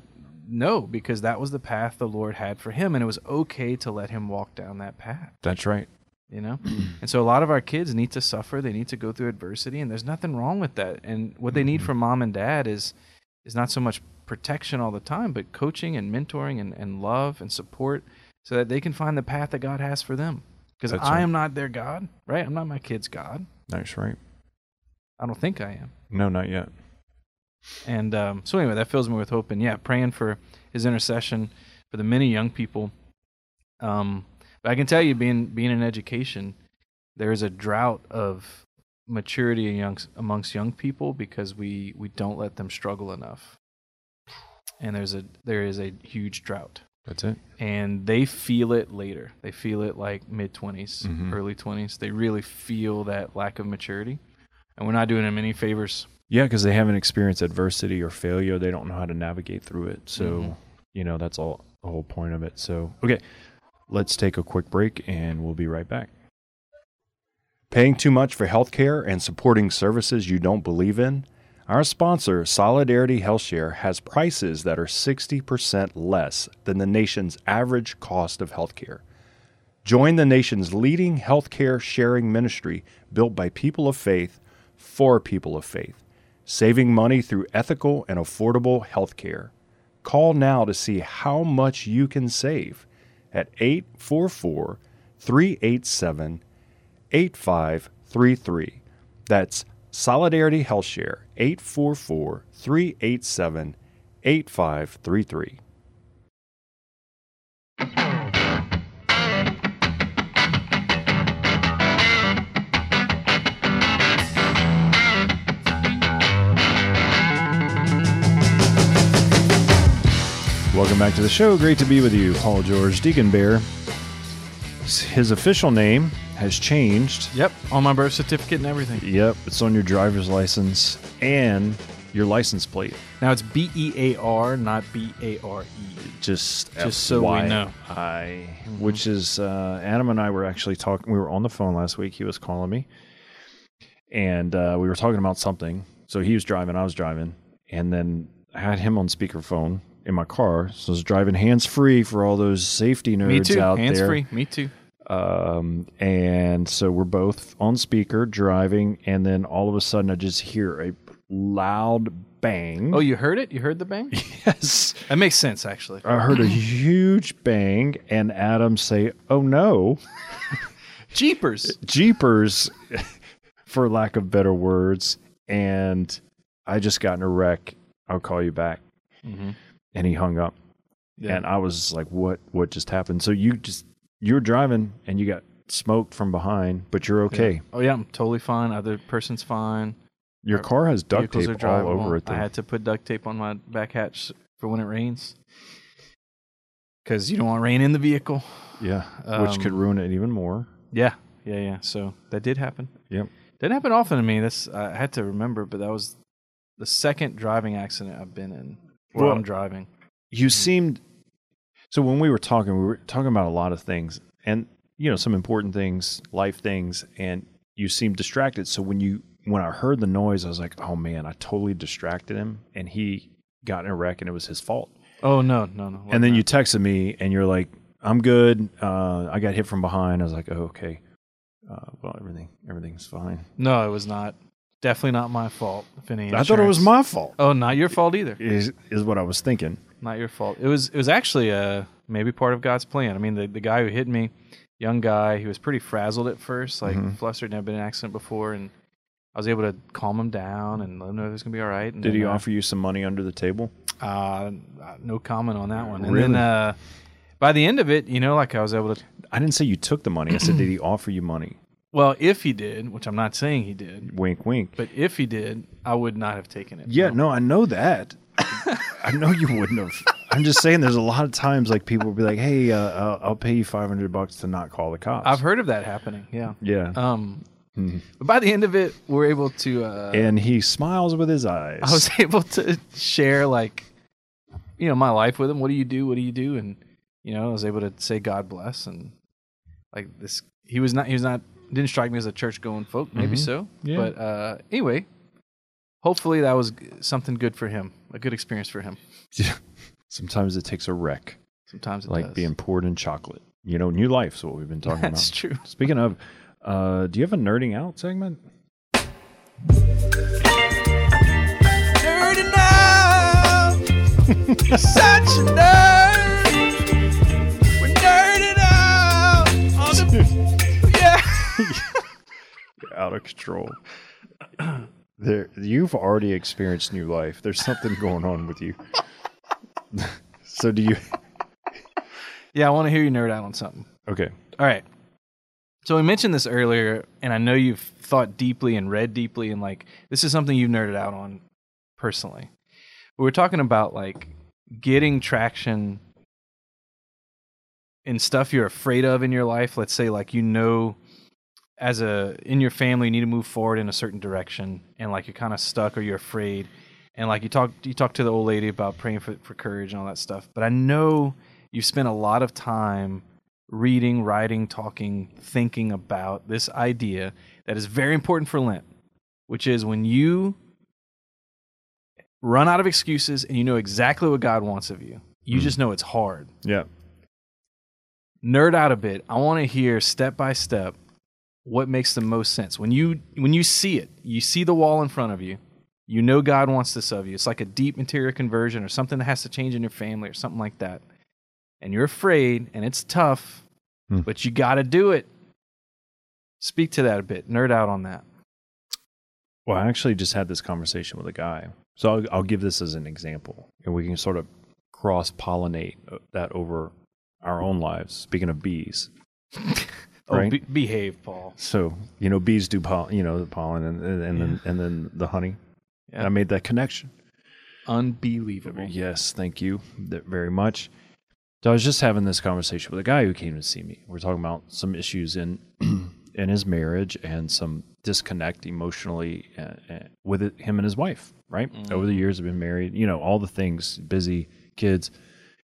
No, because that was the path the Lord had for him, and it was okay to let him walk down that path. That's right. You know? And so a lot of our kids need to suffer. They need to go through adversity, and there's nothing wrong with that. And what they need from mom and dad is not so much protection all the time, but coaching and mentoring and love and support, so that they can find the path that God has for them. Because I am not their God, right? I'm not my kid's God. That's right. I don't think I am. No, not yet. And so anyway, that fills me with hope. And yeah, praying for his intercession for the many young people. But I can tell you, being in education, there is a drought of maturity amongst young people, because we don't let them struggle enough. And there is a huge drought. That's it. And they feel it later. They feel it like mid-20s, mm-hmm. early 20s. They really feel that lack of maturity. And we're not doing them any favors. Yeah, because they haven't experienced adversity or failure. They don't know how to navigate through it. So, you know, that's all the whole point of it. So, okay, let's take a quick break, and we'll be right back. Paying too much for healthcare and supporting services you don't believe in? Our sponsor, Solidarity HealthShare, has prices that are 60% less than the nation's average cost of healthcare. Join the nation's leading healthcare sharing ministry, built by people of faith for people of faith, saving money through ethical and affordable health care. Call now to see how much you can save at 844-387-8533. That's Solidarity HealthShare, 844-387-8533. Welcome back to the show. Great to be with you. Paul George, Deacon Bear. His official name has changed. Yep, on my birth certificate and everything. Yep, it's on your driver's license and your license plate. Now it's B-E-A-R, not B-A-R-E. Just so we know. Which is, Adam and I were actually talking. We were on the phone last week. He was calling me. And we were talking about something. So he was driving, I was driving. And then I had him on speakerphone. in my car. So I was driving hands-free for all those safety nerds out there. Hands-free. And so we're both on speaker driving, and then all of a sudden I just hear a loud bang. Oh, you heard it? You heard the bang? Yes. That makes sense, actually. I heard a huge bang, and Adam say, "Oh, no." Jeepers. Jeepers, for lack of better words. And I just got in a wreck. I'll call you back. Mm-hmm. And he hung up. Yeah. And I was just like, what just happened? So you're driving and you got smoked from behind, but you're okay. Yeah. Oh, yeah. I'm totally fine. Other person's fine. Your car has duct tape all over it. I had to put duct tape on my back hatch for when it rains, because you don't want rain in the vehicle. Yeah. Which could ruin it even more. Yeah. So that did happen. Yep. Didn't happen often to me. I had to remember, but that was the second driving accident I've been in while I'm driving. You seemed... So when we were talking about a lot of things, and, you know, some important things, life things, and you seemed distracted. So when I heard the noise, I was like, oh, man, I totally distracted him, and he got in a wreck, and it was his fault. Oh, no. And then you texted me, and you're like, I'm good. I got hit from behind. I was like, oh, okay. Well, everything's fine. No, it was not. Definitely not my fault, if any insurance. I thought it was my fault. Oh, not your fault either. Is what I was thinking. Not your fault. It was actually maybe part of God's plan. I mean, the guy who hit me, young guy, he was pretty frazzled at first, like flustered, never been in an accident before, and I was able to calm him down and let him know it was going to be all right. And Did he offer you some money under the table? No comment on that one. And really? Then by the end of it, you know, like I was able to... I didn't say you took the money. I said, did he offer you money? Well, if he did, which I'm not saying he did. Wink, wink. But if he did, I would not have taken it. Yeah, no I know that. I know you wouldn't have. I'm just saying there's a lot of times like people will be like, hey, I'll pay you $500 to not call the cops. I've heard of that happening, yeah. Yeah. But by the end of it, we're able to... and he smiles with his eyes. I was able to share, like, you know, my life with him. What do you do? And, you know, I was able to say God bless. And, like, this... He didn't strike me as a church-going folk, maybe so. Yeah. But anyway... Hopefully that was something good for him, a good experience for him. Yeah. Sometimes it takes a wreck. Sometimes it does. Like being poured in chocolate. You know, new life's what we've been talking about. That's true. Speaking of, do you have a nerding out segment? Nerding out! Such a nerd! We're nerding out! You're out of control. You've already experienced new life. There's something going on with you. So do you... Yeah, I want to hear you nerd out on something. Okay. All right. So we mentioned this earlier, and I know you've thought deeply and read deeply, and, like, this is something you've nerded out on personally. But we're talking about, like, getting traction in stuff you're afraid of in your life. Let's say, like, you know... in your family, you need to move forward in a certain direction, and like you're kind of stuck or you're afraid, and like you talk to the old lady about praying for courage and all that stuff. But I know you've spent a lot of time reading, writing, talking, thinking about this idea that is very important for Lent, which is when you run out of excuses and you know exactly what God wants of you. You just know it's hard. Yeah. Nerd out a bit. I want to hear step by step what makes the most sense. When you see it, you see the wall in front of you, you know God wants this of you. It's like a deep interior conversion or something that has to change in your family or something like that. And you're afraid, and it's tough, but you got to do it. Speak to that a bit. Nerd out on that. Well, I actually just had this conversation with a guy. So I'll give this as an example, and we can sort of cross-pollinate that over our own lives. Speaking of bees. Right? Oh, behave, Paul. So, you know, bees do pollen, you know, the pollen and then the honey. Yeah. And I made that connection. Unbelievable. Yes, thank you very much. So I was just having this conversation with a guy who came to see me. We're talking about some issues in his marriage and some disconnect emotionally with him and his wife, right? Mm-hmm. Over the years, they've been married, you know, all the things, busy, kids,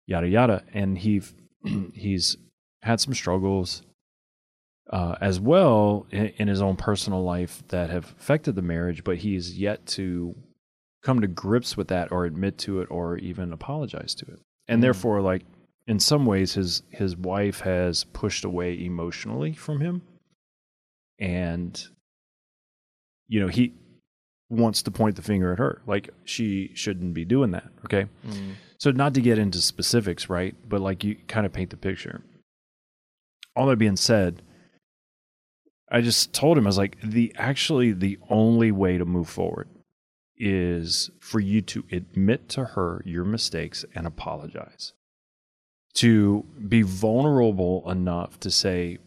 yada, yada. And he's had some struggles as well in his own personal life that have affected the marriage, but he's yet to come to grips with that or admit to it or even apologize to it. And therefore, like, in some ways, his wife has pushed away emotionally from him. And, you know, he wants to point the finger at her. Like, she shouldn't be doing that, okay? Mm. So not to get into specifics, right? But, like, you kind of paint the picture. All that being said, I just told him, I was like, the only way to move forward is for you to admit to her your mistakes and apologize. To be vulnerable enough to say,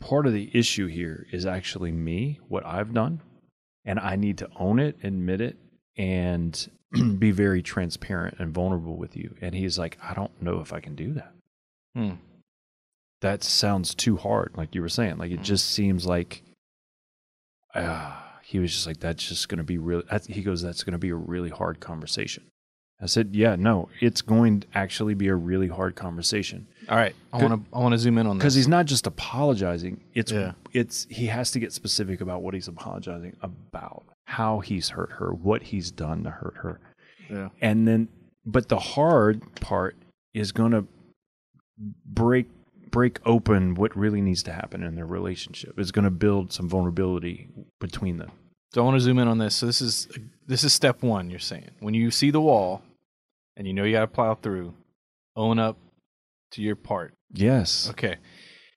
part of the issue here is actually me, what I've done, and I need to own it, admit it, and be very transparent and vulnerable with you. And he's like, I don't know if I can do that. Hmm. That sounds too hard, like you were saying. Like, it just seems like, he was just like, that's just going to be really, he goes, that's going to be a really hard conversation. I said, yeah, no, it's going to actually be a really hard conversation. All right, I want to zoom in on this. Because he's not just apologizing, he has to get specific about what he's apologizing about, how he's hurt her, what he's done to hurt her. Yeah. And then, but the hard part is going to break open what really needs to happen in their relationship. It's going to build some vulnerability between them. So I want to zoom in on this. So this is step one, you're saying. When you see the wall and you know you got to plow through, own up to your part. Yes. Okay.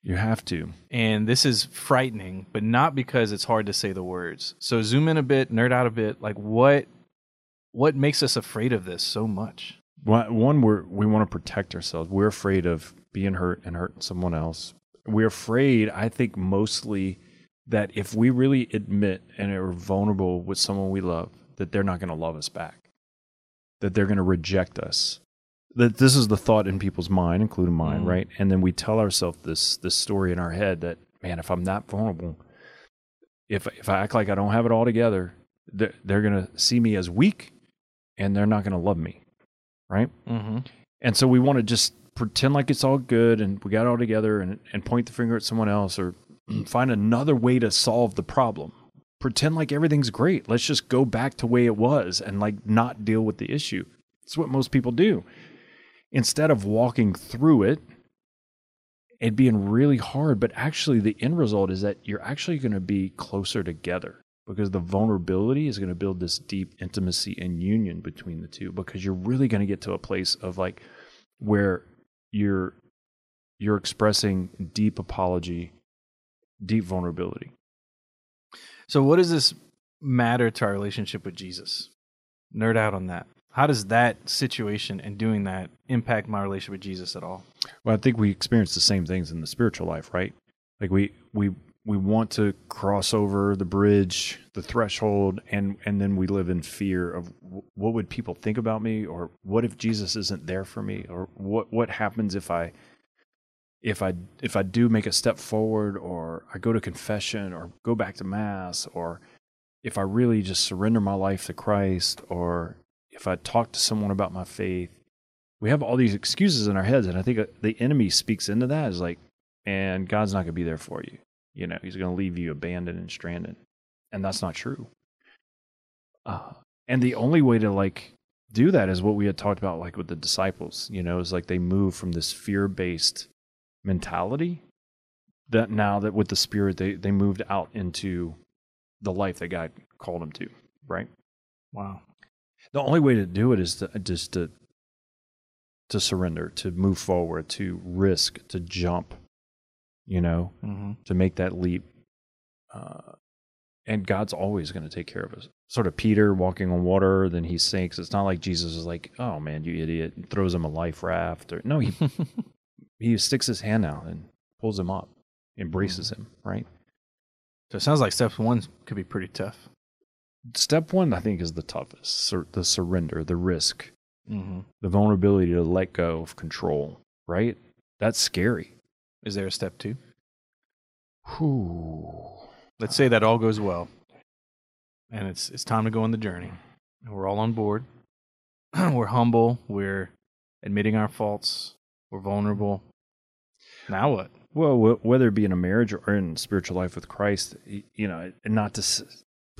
You have to. And this is frightening, but not because it's hard to say the words. So zoom in a bit, nerd out a bit. Like, what makes us afraid of this so much? One, we want to protect ourselves. We're afraid of being hurt and hurting someone else. We're afraid, I think, mostly that if we really admit and are vulnerable with someone we love, that they're not going to love us back, that they're going to reject us. That this is the thought in people's mind, including mine, right? And then we tell ourselves this story in our head that, man, if I'm not vulnerable, if I act like I don't have it all together, they're going to see me as weak and they're not going to love me, right? Mm-hmm. And so we want to just pretend like it's all good and we got it all together and point the finger at someone else or find another way to solve the problem. Pretend like everything's great. Let's just go back to the way it was and like not deal with the issue. It's what most people do. Instead of walking through it and being really hard, but actually the end result is that you're actually going to be closer together because the vulnerability is going to build this deep intimacy and union between the two because you're really going to get to a place of like where you're expressing deep apology, deep vulnerability. So what does this matter to our relationship with Jesus? Nerd out on that. How does that situation and doing that impact my relationship with Jesus at all? Well, I think we experience the same things in the spiritual life, right? Like we want to cross over the bridge, the threshold, and then we live in fear of what would people think about me, or what if Jesus isn't there for me, or what happens if I do make a step forward, or I go to confession, or go back to Mass, or if I really just surrender my life to Christ, or if I talk to someone about my faith. We have all these excuses in our heads, and I think the enemy speaks into that. Is like, and God's not going to be there for you. You know, He's going to leave you abandoned and stranded, and that's not true. And the only way to like do that is what we had talked about, like with the disciples. You know, is like they move from this fear-based mentality that now that with the Spirit they moved out into the life that God called them to, right? Wow. The only way to do it is to just to surrender, to move forward, to risk, to jump, you know, to make that leap. And God's always going to take care of us. Sort of Peter walking on water, then he sinks. It's not like Jesus is like, oh man, you idiot, and throws him a life raft. Or, no, he sticks his hand out and pulls him up, embraces him, right? So it sounds like step one could be pretty tough. Step one, I think, is the toughest. The surrender, the risk, the vulnerability to let go of control, right? That's scary. Is there a step two? Whew. Let's say that all goes well, and it's time to go on the journey. And we're all on board. We're humble. We're admitting our faults. We're vulnerable. Now what? Well, whether it be in a marriage or in spiritual life with Christ, you know, and not to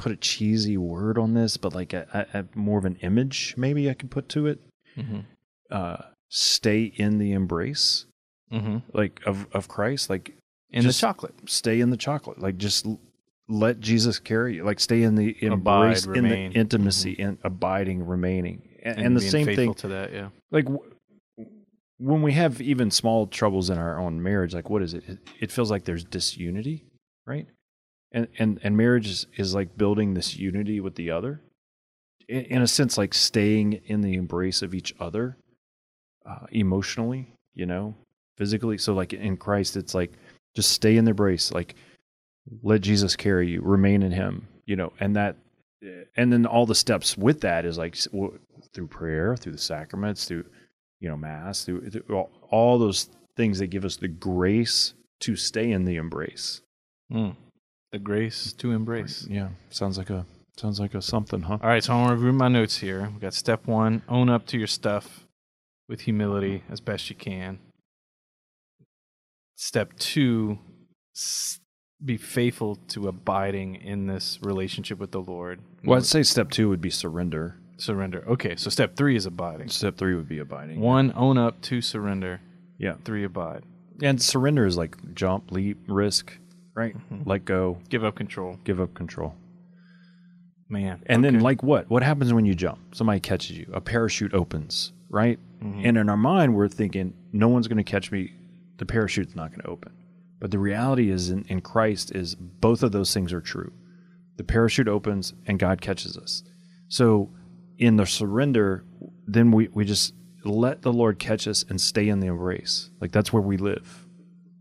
put a cheesy word on this, but like a more of an image maybe I could put to it. Mm-hmm. Stay in the embrace, mm-hmm. like of Christ, like in the chocolate. Stay in the chocolate, like just let Jesus carry you. Like stay in the embrace, abide, in remain. The intimacy, mm-hmm. and abiding, remaining, and the same thing to that. Yeah, like when we have even small troubles in our own marriage, like what is it? It feels like there's disunity, right? And marriage is like building this unity with the other, in a sense, like staying in the embrace of each other, emotionally, you know, physically. So like in Christ, it's like just stay in the embrace, like let Jesus carry you, remain in Him, you know, and then all the steps with that is like through prayer, through the sacraments, through Mass, through all those things that give us the grace to stay in the embrace. Mm. The grace to embrace. Yeah, sounds like a something, huh? All right, so I'm going to review my notes here. We've got step one, own up to your stuff with humility as best you can. Step two, be faithful to abiding in this relationship with the Lord. Well, I'd say step two would be surrender. Surrender. Okay, so step three is abiding. Step three would be abiding. One, own up. Two, surrender. Yeah. Three, abide. And surrender is like jump, leap, risk. Right, mm-hmm. Let go. Give up control. Man. And okay. Then like what? What happens when you jump? Somebody catches you. A parachute opens, right? Mm-hmm. And in our mind, we're thinking, no one's going to catch me. The parachute's not going to open. But the reality is in Christ is both of those things are true. The parachute opens and God catches us. So in the surrender, then we just let the Lord catch us and stay in the embrace. Like that's where we live.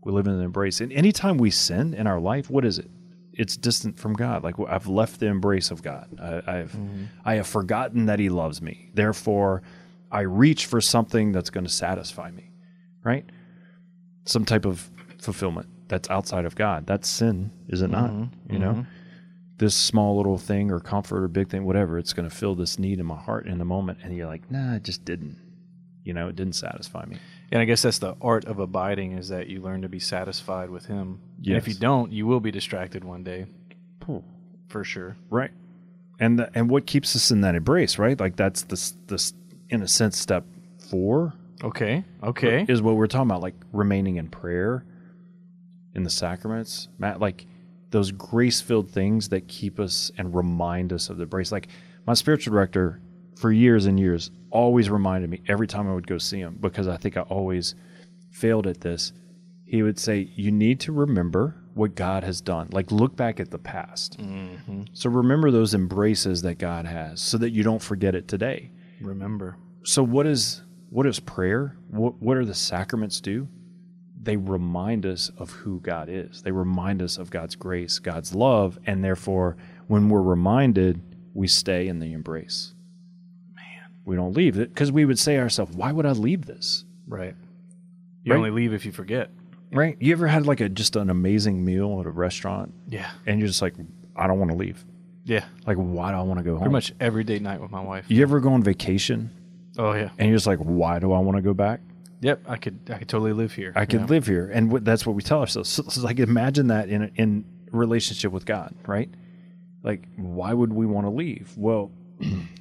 We live in an embrace. And anytime we sin in our life, what is it? It's distant from God. Like I've left the embrace of God. I have forgotten that He loves me. Therefore, I reach for something that's going to satisfy me, right? Some type of fulfillment that's outside of God. That's sin, is it not? Mm-hmm. You know, this small little thing or comfort or big thing, whatever, it's going to fill this need in my heart in the moment. And you're like, nah, it just didn't. You know, it didn't satisfy me. And I guess that's the art of abiding, is that you learn to be satisfied with Him. Yes. And if you don't, you will be distracted one day. Cool. For sure. Right. And what keeps us in that embrace, right? Like that's this in a sense, step four. Okay. Is what we're talking about, like remaining in prayer, in the sacraments, Matt, like those grace-filled things that keep us and remind us of the embrace. Like my spiritual director for years and years always reminded me every time I would go see him, because I think I always failed at this. He would say, you need to remember what God has done. Like look back at the past. Mm-hmm. So remember those embraces that God has so that you don't forget it today. Remember. So what is prayer? What are the sacraments do? They remind us of who God is. They remind us of God's grace, God's love. And therefore when we're reminded, we stay in the embrace. We don't leave it, because we would say to ourselves, why would I leave this? Right. You only leave if you forget. Right. You ever had like just an amazing meal at a restaurant? Yeah. And you're just like, I don't want to leave. Yeah. Like, why do I want to go home? Pretty much every date night with my wife. You ever go on vacation? Oh, yeah. And you're just like, why do I want to go back? Yep. I could totally live here. I could live here. And that's what we tell ourselves. So like imagine that in relationship with God, right? Like, why would we want to leave? Well,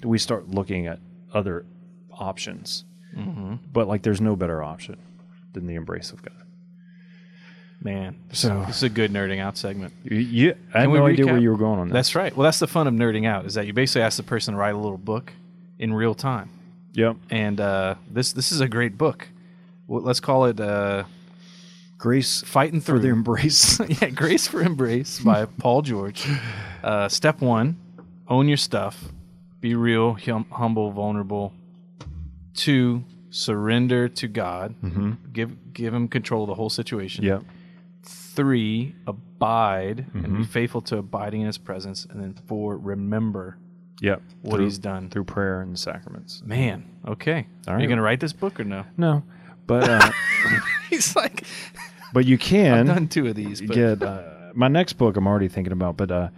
we start looking at other options, mm-hmm. but like there's no better option than the embrace of God. Man, so this is a good nerding out segment. Yeah, I had no idea where you were going on that. That's right. Well, that's the fun of nerding out, is that you basically ask the person to write a little book in real time. Yep. And this is a great book. Well, let's call it Grace Fighting Through for the Embrace. Yeah, Grace for Embrace by Paul George. Step one, own your stuff. Be real, humble, vulnerable. Two, surrender to God. Mm-hmm. Give Him control of the whole situation. Yep. Three, abide, mm-hmm. and be faithful to abiding in His presence. And then four, remember what He's done. Through prayer and the sacraments. Man, okay. All right. Are you going to write this book or no? No. But he's like... But you can... I've done two of these. But. Get, my next book I'm already thinking about, but...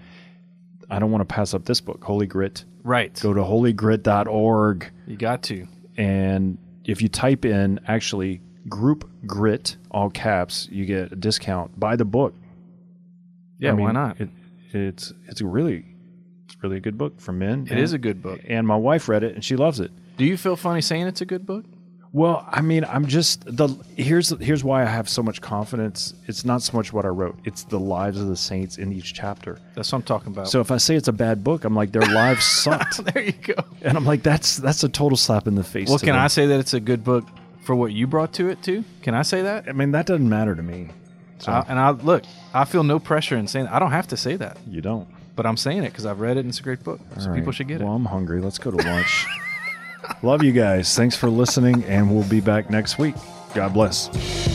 I don't want to pass up this book, Holy Grit. Right. Go to holygrit.org. You got to. And if you type in, actually, group grit, all caps, you get a discount. Buy the book. Yeah, I mean, why not? It's really it's really a good book for men. It is a good book. And my wife read it, and she loves it. Do you feel funny saying it's a good book? Well, I mean, I'm just here's why I have so much confidence. It's not so much what I wrote; it's the lives of the saints in each chapter. That's what I'm talking about. So if I say it's a bad book, I'm like, their lives sucked. There you go. And I'm like, that's a total slap in the face. Well, can I say that it's a good book for what you brought to it too? Can I say that? I mean, that doesn't matter to me. So. I feel no pressure in saying that. I don't have to say that. You don't. But I'm saying it because I've read it and it's a great book. So people should get it. Well, I'm hungry. Let's go to lunch. Love you guys. Thanks for listening, and we'll be back next week. God bless.